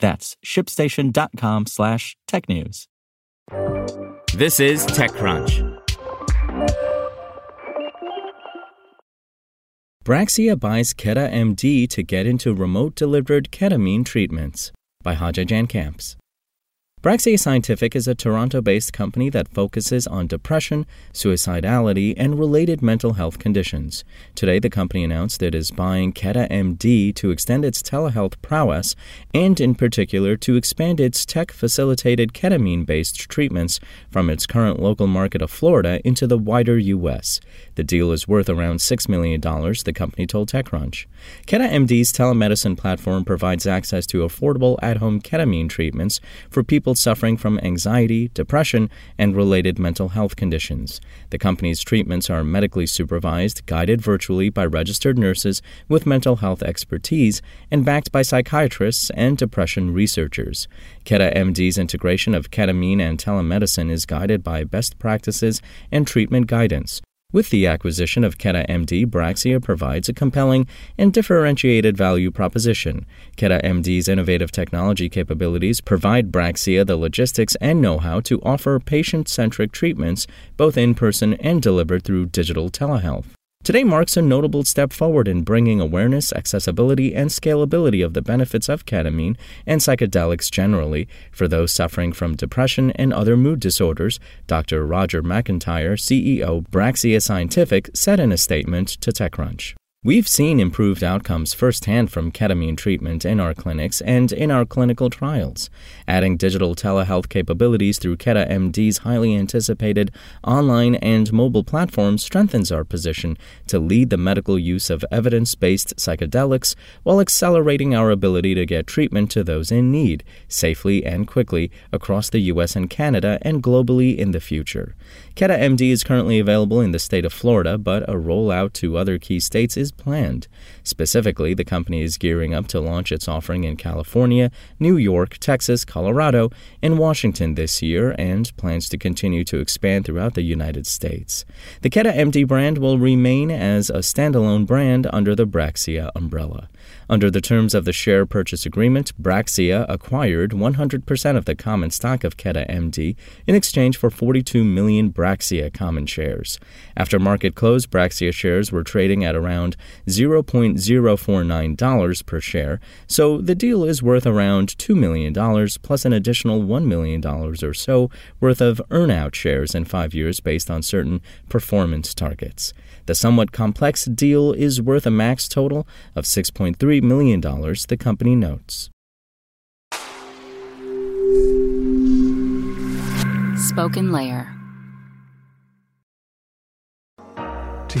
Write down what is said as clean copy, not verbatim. That's ShipStation.com/technews. This is TechCrunch. Braxia buys KetaMD to get into remote-delivered ketamine treatments by Haja Jan Camps. Braxia Scientific is a Toronto-based company that focuses on depression, suicidality, and related mental health conditions. Today, the company announced it is buying KetaMD to extend its telehealth prowess and, in particular, to expand its tech-facilitated ketamine-based treatments from its current local market of Florida into the wider U.S. The deal is worth around $6 million, the company told TechCrunch. KetaMD's telemedicine platform provides access to affordable at-home ketamine treatments for people suffering from anxiety, depression, and related mental health conditions. The company's treatments are medically supervised, guided virtually by registered nurses with mental health expertise, and backed by psychiatrists and depression researchers. KetaMD's integration of ketamine and telemedicine is guided by best practices and treatment guidance. With the acquisition of KetaMD, Braxia provides a compelling and differentiated value proposition. KetaMD's innovative technology capabilities provide Braxia the logistics and know-how to offer patient-centric treatments, both in person and delivered through digital telehealth. Today marks a notable step forward in bringing awareness, accessibility, and scalability of the benefits of ketamine and psychedelics generally for those suffering from depression and other mood disorders, Dr. Roger McIntyre, CEO, Braxia Scientific, said in a statement to TechCrunch. We've seen improved outcomes firsthand from ketamine treatment in our clinics and in our clinical trials. Adding digital telehealth capabilities through KetaMD's highly anticipated online and mobile platform strengthens our position to lead the medical use of evidence-based psychedelics while accelerating our ability to get treatment to those in need, safely and quickly, across the U.S. and Canada and globally in the future. KetaMD is currently available in the state of Florida, but a rollout to other key states is planned. Specifically, the company is gearing up to launch its offering in California, New York, Texas, Colorado, and Washington this year, and plans to continue to expand throughout the United States. The KetaMD brand will remain as a standalone brand under the Braxia umbrella. Under the terms of the share purchase agreement, Braxia acquired 100% of the common stock of KetaMD in exchange for 42 million Braxia common shares. After market close, Braxia shares were trading at around $0.049 per share, so the deal is worth around $2 million plus an additional $1 million or so worth of earn-out shares in 5 years based on certain performance targets. The somewhat complex deal is worth a max total of $6.3 million, the company notes. Spoken Layer. To